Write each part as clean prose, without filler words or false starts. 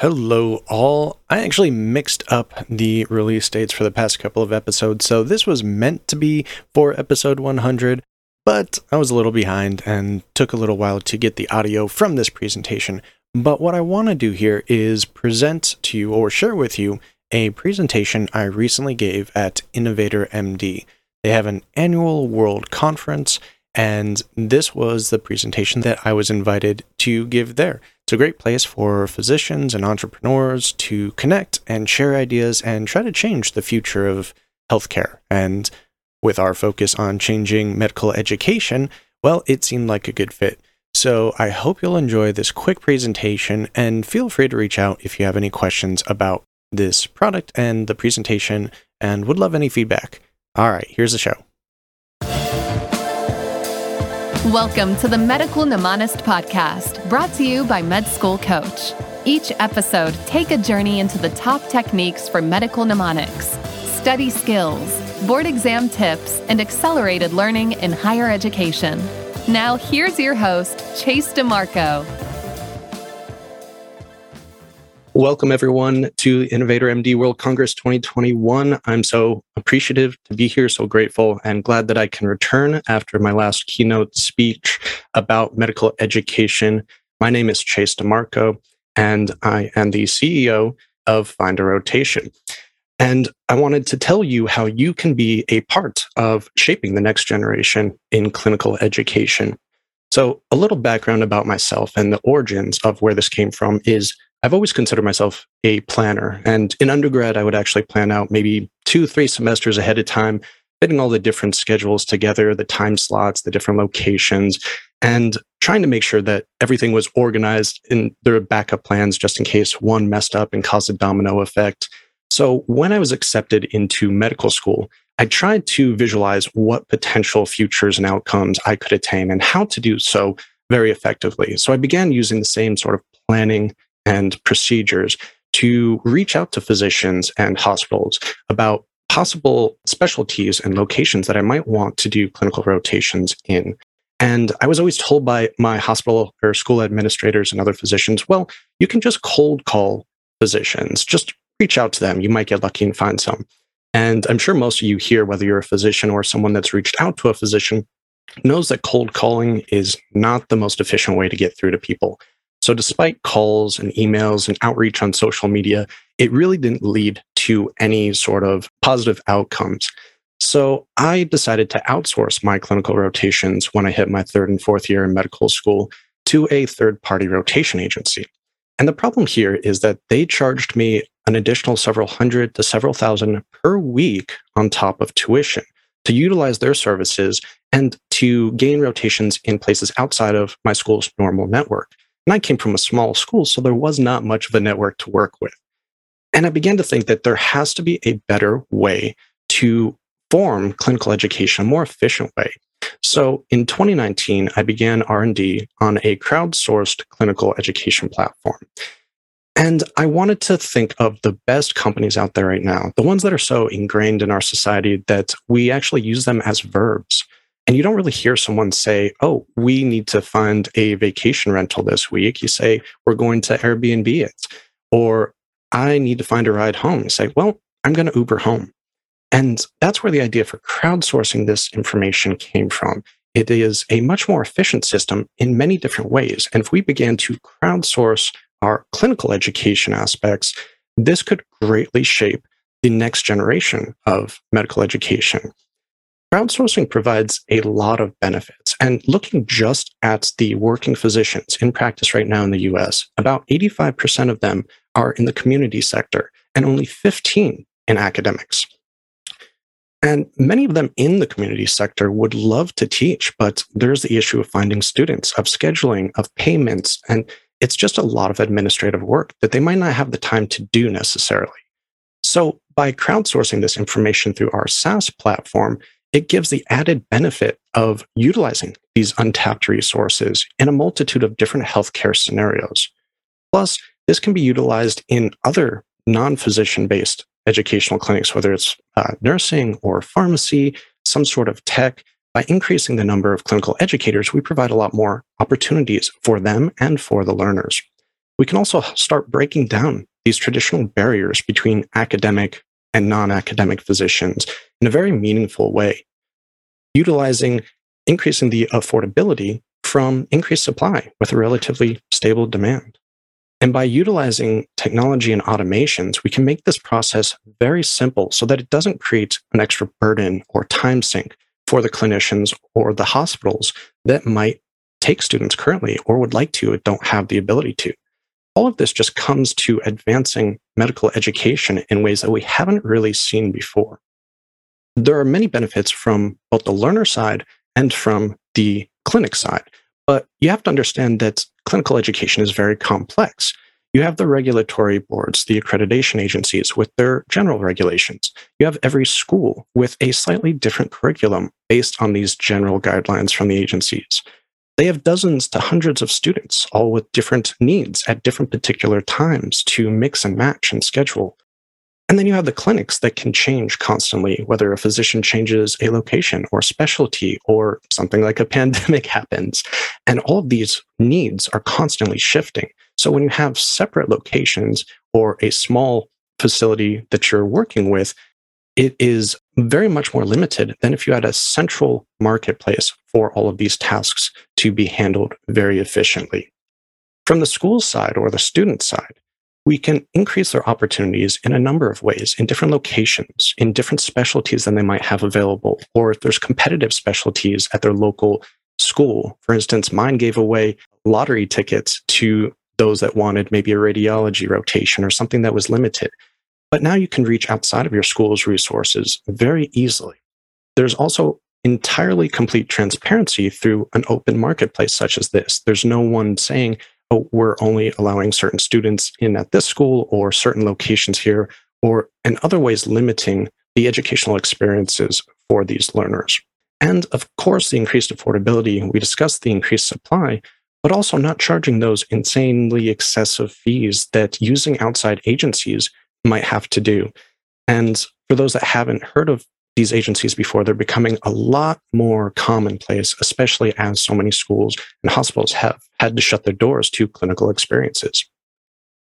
Hello all. I actually mixed up the release dates for the past couple of episodes, so this was meant to be for episode 100, but I was a little behind and took a little while to get the audio from this presentation. But what I want to do here is present to you or share with you a presentation I recently gave at Innovator MD. They have an annual world conference, and this was the presentation that I was invited to give there. It's a great place for physicians and entrepreneurs to connect and share ideas and try to change the future of healthcare. And with our focus on changing medical education, well, it seemed like a good fit. So I hope you'll enjoy this quick presentation, and feel free to reach out if you have any questions about this product and the presentation, and would love any feedback. All right, here's the show. Welcome to the Medical Mnemonist Podcast, brought to you by Med School Coach. Each episode, take a journey into the top techniques for medical mnemonics, study skills, board exam tips, and accelerated learning in higher education. Now, here's your host, Chase DiMarco. Welcome, everyone, to Innovator MD World Congress 2021. I'm so appreciative to be here, so grateful, and glad that I can return after my last keynote speech about medical education. My name is Chase DiMarco, and I am the CEO of Find a Rotation. And I wanted to tell you how you can be a part of shaping the next generation in clinical education. So a little background about myself and the origins of where this came from is I've always considered myself a planner, and in undergrad, I would actually plan out maybe 2-3 semesters ahead of time, fitting all the different schedules together, the time slots, the different locations, and trying to make sure that everything was organized in their backup plans just in case one messed up and caused a domino effect. So when I was accepted into medical school, I tried to visualize what potential futures and outcomes I could attain and how to do so very effectively. So I began using the same sort of planning and procedures to reach out to physicians and hospitals about possible specialties and locations that I might want to do clinical rotations in. And I was always told by my hospital or school administrators and other physicians, well, you can just cold call physicians, just reach out to them. You might get lucky and find some. And I'm sure most of you here, whether you're a physician or someone that's reached out to a physician, knows that cold calling is not the most efficient way to get through to people. So despite calls and emails and outreach on social media, it really didn't lead to any sort of positive outcomes. So I decided to outsource my clinical rotations when I hit my 3rd and 4th year in medical school to a third-party rotation agency. And the problem here is that they charged me an additional several hundred to several thousand per week on top of tuition to utilize their services and to gain rotations in places outside of my school's normal network. And I came from a small school, so there was not much of a network to work with. And I began to think that there has to be a better way to form clinical education, a more efficient way. So in 2019, I began R&D on a crowdsourced clinical education platform. And I wanted to think of the best companies out there right now, the ones that are so ingrained in our society that we actually use them as verbs. And you don't really hear someone say, oh, we need to find a vacation rental this week. You say, we're going to Airbnb it. Or I need to find a ride home. You say, well, I'm going to Uber home. And that's where the idea for crowdsourcing this information came from. It is a much more efficient system in many different ways. And if we began to crowdsource our clinical education aspects, this could greatly shape the next generation of medical education. Crowdsourcing provides a lot of benefits, and looking just at the working physicians in practice right now in the US, about 85% of them are in the community sector and only 15% in academics. And many of them in the community sector would love to teach, but there's the issue of finding students, of scheduling, of payments, and it's just a lot of administrative work that they might not have the time to do necessarily. So by crowdsourcing this information through our SaaS platform, it gives the added benefit of utilizing these untapped resources in a multitude of different healthcare scenarios. Plus, this can be utilized in other non-physician-based educational clinics, whether it's nursing or pharmacy, some sort of tech. By increasing the number of clinical educators, we provide a lot more opportunities for them and for the learners. we can also start breaking down these traditional barriers between academic and non-academic physicians in a very meaningful way, increasing the affordability from increased supply with a relatively stable demand. And by utilizing technology and automations, we can make this process very simple so that it doesn't create an extra burden or time sink for the clinicians or the hospitals that might take students currently or would like to but don't have the ability to. All of this just comes to advancing medical education in ways that we haven't really seen before. There are many benefits from both the learner side and from the clinic side, but you have to understand that clinical education is very complex. You have the regulatory boards, the accreditation agencies with their general regulations. You have every school with a slightly different curriculum based on these general guidelines from the agencies. They have dozens to hundreds of students, all with different needs at different particular times to mix and match and schedule. And then you have the clinics that can change constantly, whether a physician changes a location or specialty or something like a pandemic happens. And all of these needs are constantly shifting. So when you have separate locations or a small facility that you're working with, it is very much more limited than if you had a central marketplace for all of these tasks to be handled very efficiently. From the school side or the student side, we can increase their opportunities in a number of ways, in different locations, in different specialties than they might have available, or if there's competitive specialties at their local school. For instance, mine gave away lottery tickets to those that wanted maybe a radiology rotation or something that was limited. But now you can reach outside of your school's resources very easily. There's also entirely complete transparency through an open marketplace such as this. There's no one saying, oh, we're only allowing certain students in at this school or certain locations here, or in other ways limiting the educational experiences for these learners. And of course, the increased affordability, we discussed the increased supply, but also not charging those insanely excessive fees that using outside agencies might have to do. And for those that haven't heard of these agencies before, they're becoming a lot more commonplace, especially as so many schools and hospitals have had to shut their doors to clinical experiences.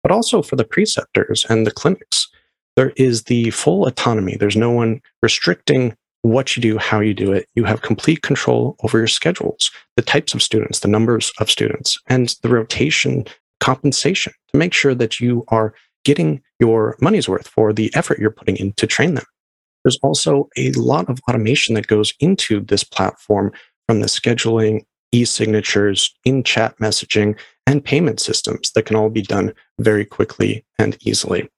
But also for the preceptors and the clinics, there is the full autonomy. There's no one restricting what you do, how you do it. You have complete control over your schedules, the types of students, the numbers of students, and the rotation compensation to make sure that you are getting your money's worth for the effort you're putting in to train them. There's also a lot of automation that goes into this platform, from the scheduling, e-signatures, in-chat messaging, and payment systems that can all be done very quickly and easily.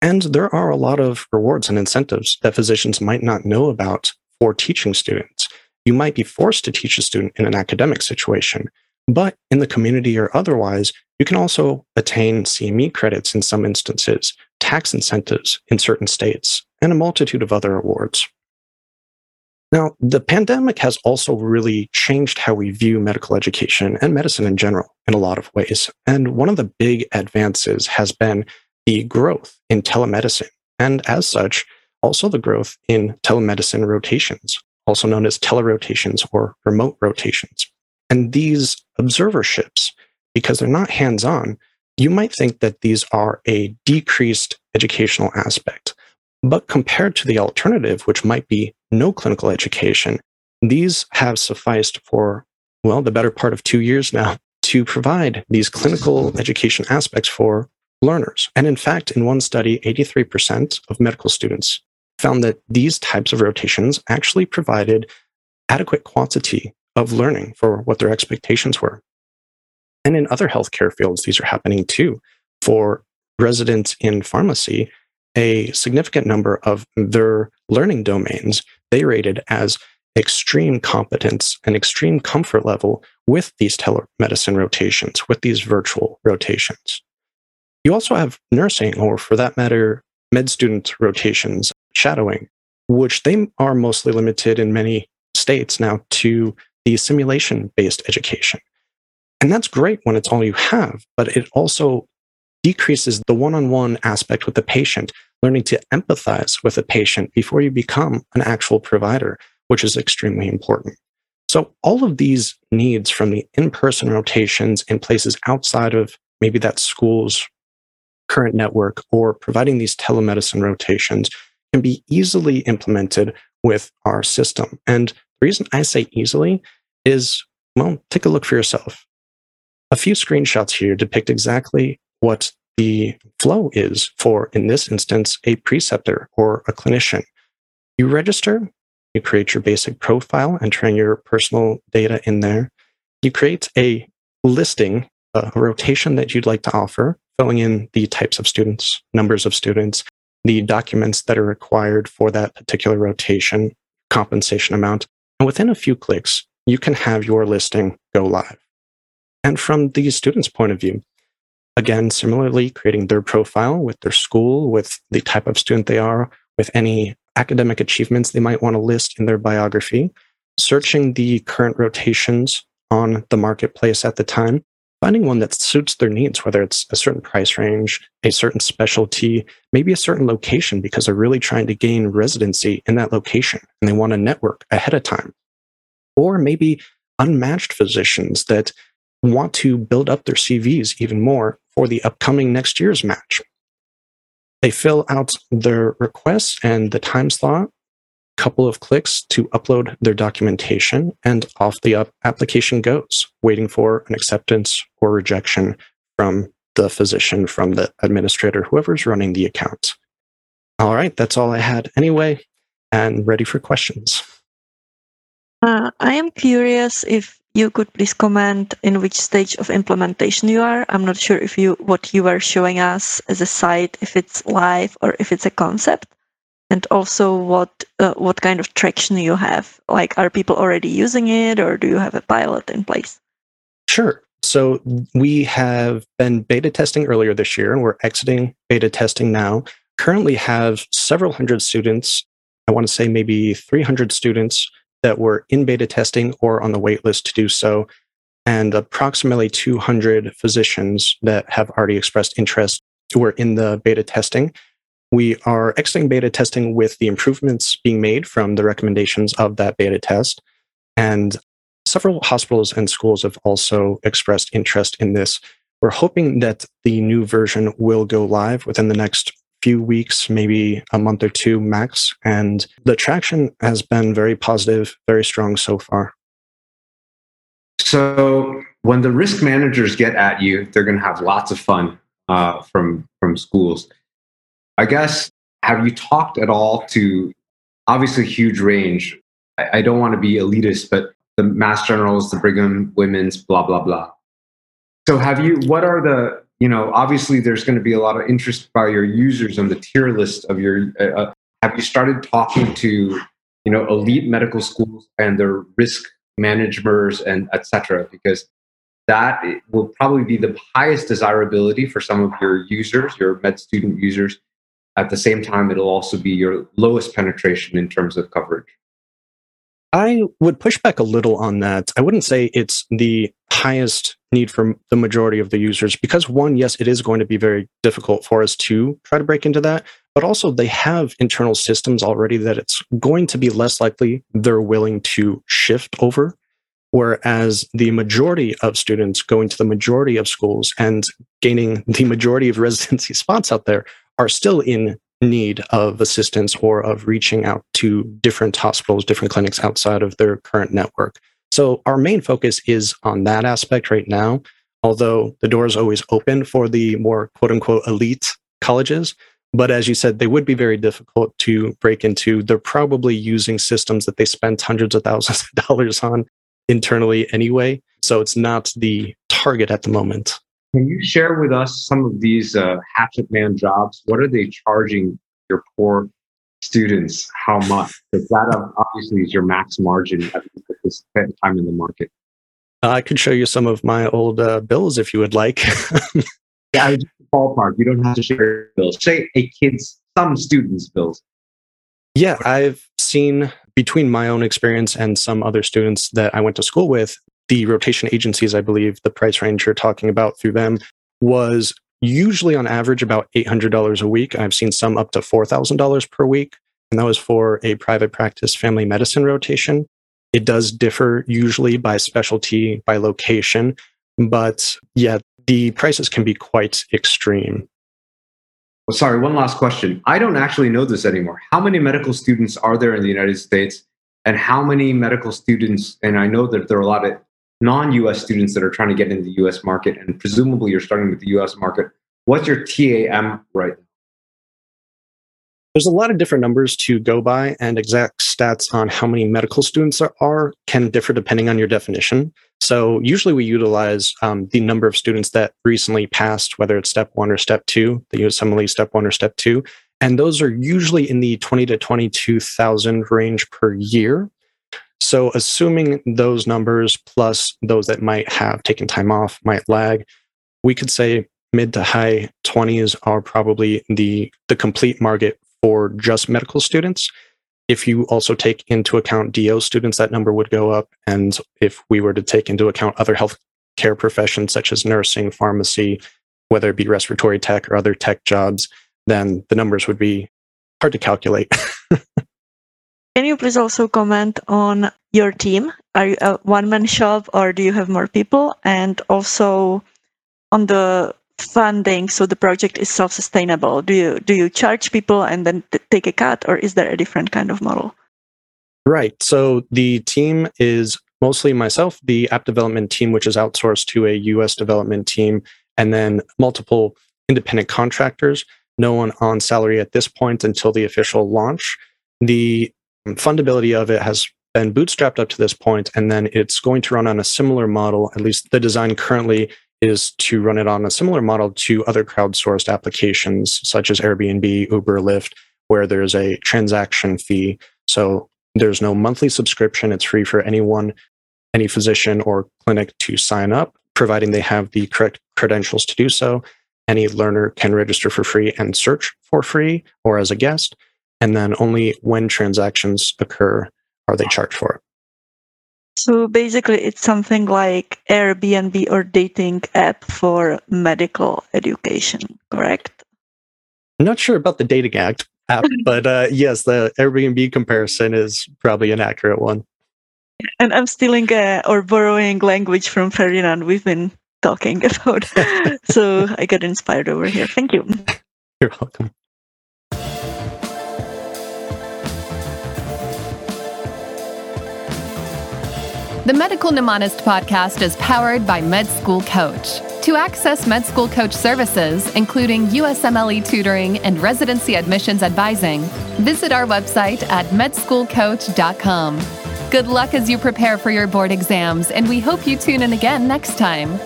And there are a lot of rewards and incentives that physicians might not know about for teaching students. You might be forced to teach a student in an academic situation, but in the community or otherwise, you can also attain CME credits in some instances, tax incentives in certain states, and a multitude of other awards. Now, the pandemic has also really changed how we view medical education and medicine in general in a lot of ways. And one of the big advances has been the growth in telemedicine, and as such, also the growth in telemedicine rotations, also known as telerotations or remote rotations. And these observerships, because they're not hands-on, you might think that these are a decreased educational aspect. But compared to the alternative, which might be no clinical education, these have sufficed for, well, the better part of 2 years now to provide these clinical education aspects for learners. And in fact, in one study, 83% of medical students found that these types of rotations actually provided adequate quantity of learning for what their expectations were. And in other healthcare fields, these are happening too. For residents in pharmacy, a significant number of their learning domains they rated as extreme competence and extreme comfort level with these telemedicine rotations, with these virtual rotations. You also have nursing, or for that matter, med student rotations, shadowing, which they are mostly limited in many states now to the simulation-based education. And that's great when it's all you have, but it also decreases the one-on-one aspect with the patient, learning to empathize with a patient before you become an actual provider, which is extremely important. So all of these needs from the in-person rotations in places outside of maybe that school's current network, or providing these telemedicine rotations can be easily implemented with our system. And the reason I say easily is, well, take a look for yourself. A few screenshots here depict exactly what the flow is for, in this instance, a preceptor or a clinician. You register, you create your basic profile, entering your personal data in there. You create a listing, a rotation that you'd like to offer, filling in the types of students, numbers of students, the documents that are required for that particular rotation, compensation amount. And within a few clicks, you can have your listing go live. And from the student's point of view, again, similarly, creating their profile with their school, with the type of student they are, with any academic achievements they might want to list in their biography, searching the current rotations on the marketplace at the time, finding one that suits their needs, whether it's a certain price range, a certain specialty, maybe a certain location, because they're really trying to gain residency in that location and they want to network ahead of time. Or maybe unmatched physicians that want to build up their CVs even more for the upcoming next year's match. They fill out their requests and the time slot, couple of clicks to upload their documentation, and off the application goes, waiting for an acceptance or rejection from the physician, from the administrator, whoever's running the account. All right, that's all I had anyway, and ready for questions. I am curious if you could please comment in which stage of implementation you are. I'm not sure if what you are showing us as a site, if it's live or if it's a concept. And also what kind of traction you have? Like, are people already using it, or do you have a pilot in place? Sure. So we have been beta testing earlier this year, and we're exiting beta testing now. Currently have several hundred students. I want to say maybe 300 students that were in beta testing or on the wait list to do so, and approximately 200 physicians that have already expressed interest who are in the beta testing. We are exiting beta testing with the improvements being made from the recommendations of that beta test. And several hospitals and schools have also expressed interest in this. We're hoping that the new version will go live within the next few weeks, maybe a month or two max. And the traction has been very positive, very strong so far. So when the risk managers get at you, they're going to have lots of fun from schools. I guess, have you talked at all to, obviously, huge range? I don't want to be elitist, but the Mass Generals, the Brigham Women's, blah, blah, blah. So have you, what are the, obviously there's going to be a lot of interest by your users on the tier list of your, have you started talking to, elite medical schools and their risk managers and et cetera? Because that will probably be the highest desirability for some of your users, your med student users. At the same time, it'll also be your lowest penetration in terms of coverage. I would push back a little on that. I wouldn't say it's the highest need for the majority of the users because, one, yes, it is going to be very difficult for us to try to break into that, but also they have internal systems already that it's going to be less likely they're willing to shift over. Whereas the majority of students going to the majority of schools and gaining the majority of residency spots out there are still in need of assistance or of reaching out to different hospitals, different clinics outside of their current network. So our main focus is on that aspect right now, although the door is always open for the more quote-unquote elite colleges. But as you said, they would be very difficult to break into. They're probably using systems that they spend hundreds of thousands of dollars on internally anyway. So it's not the target at the moment. Can you share with us some of these hatchet man jobs? What are they charging your poor students? How much? Because that obviously is your max margin at this time in the market. I could show you some of my old bills if you would like. Yeah, ballpark. You don't have to share bills. Say a kid's, some students' bills. Yeah, I've seen between my own experience and some other students that I went to school with, the rotation agencies, I believe, the price range you're talking about through them was usually on average about $800 a week. I've seen some up to $4,000 per week. And that was for a private practice family medicine rotation. It does differ usually by specialty, by location. But yeah, the prices can be quite extreme. Well, sorry, one last question. I don't actually know this anymore. How many medical students are there in the United States? And how many medical students, and I know that there are a lot of non-US students that are trying to get into the US market, and presumably you're starting with the US market. What's your TAM right now? There's a lot of different numbers to go by, and exact stats on how many medical students there are can differ depending on your definition. So usually we utilize the number of students that recently passed, whether it's step one or step two, the USMLE step one or step two. And those are usually in the 20 to 22,000 range per year. So assuming those numbers plus those that might have taken time off, might lag, we could say mid to high 20s are probably the complete market for just medical students. If you also take into account DO students, that number would go up. And if we were to take into account other healthcare professions such as nursing, pharmacy, whether it be respiratory tech or other tech jobs, then the numbers would be hard to calculate. Can you please also comment on your team? Are you a one-man shop or do you have more people? And also on the funding, so the project is self-sustainable. Do you charge people and then take a cut, or is there a different kind of model? Right. So the team is mostly myself, the app development team, which is outsourced to a US development team, and then multiple independent contractors. No one on salary at this point until the official launch. The fundability of it has been bootstrapped up to this point, and then it's going to run on a similar model. At least the design currently is to run it on a similar model to other crowdsourced applications such as Airbnb, Uber, Lyft, where there's a transaction fee. So there's no monthly subscription. It's free for anyone, any physician or clinic to sign up, providing they have the correct credentials to do so. Any learner can register for free and search for free or as a guest. And then only when transactions occur are they charged for it. So basically, it's something like Airbnb or dating app for medical education, correct? I'm not sure about the dating app, but yes, the Airbnb comparison is probably an accurate one. And I'm stealing or borrowing language from Ferdinand. We've been talking about, so I get inspired over here. Thank you. You're welcome. The Medical Mnemonist Podcast is powered by Med School Coach. To access Med School Coach services, including USMLE tutoring and residency admissions advising, visit our website at medschoolcoach.com. Good luck as you prepare for your board exams, and we hope you tune in again next time.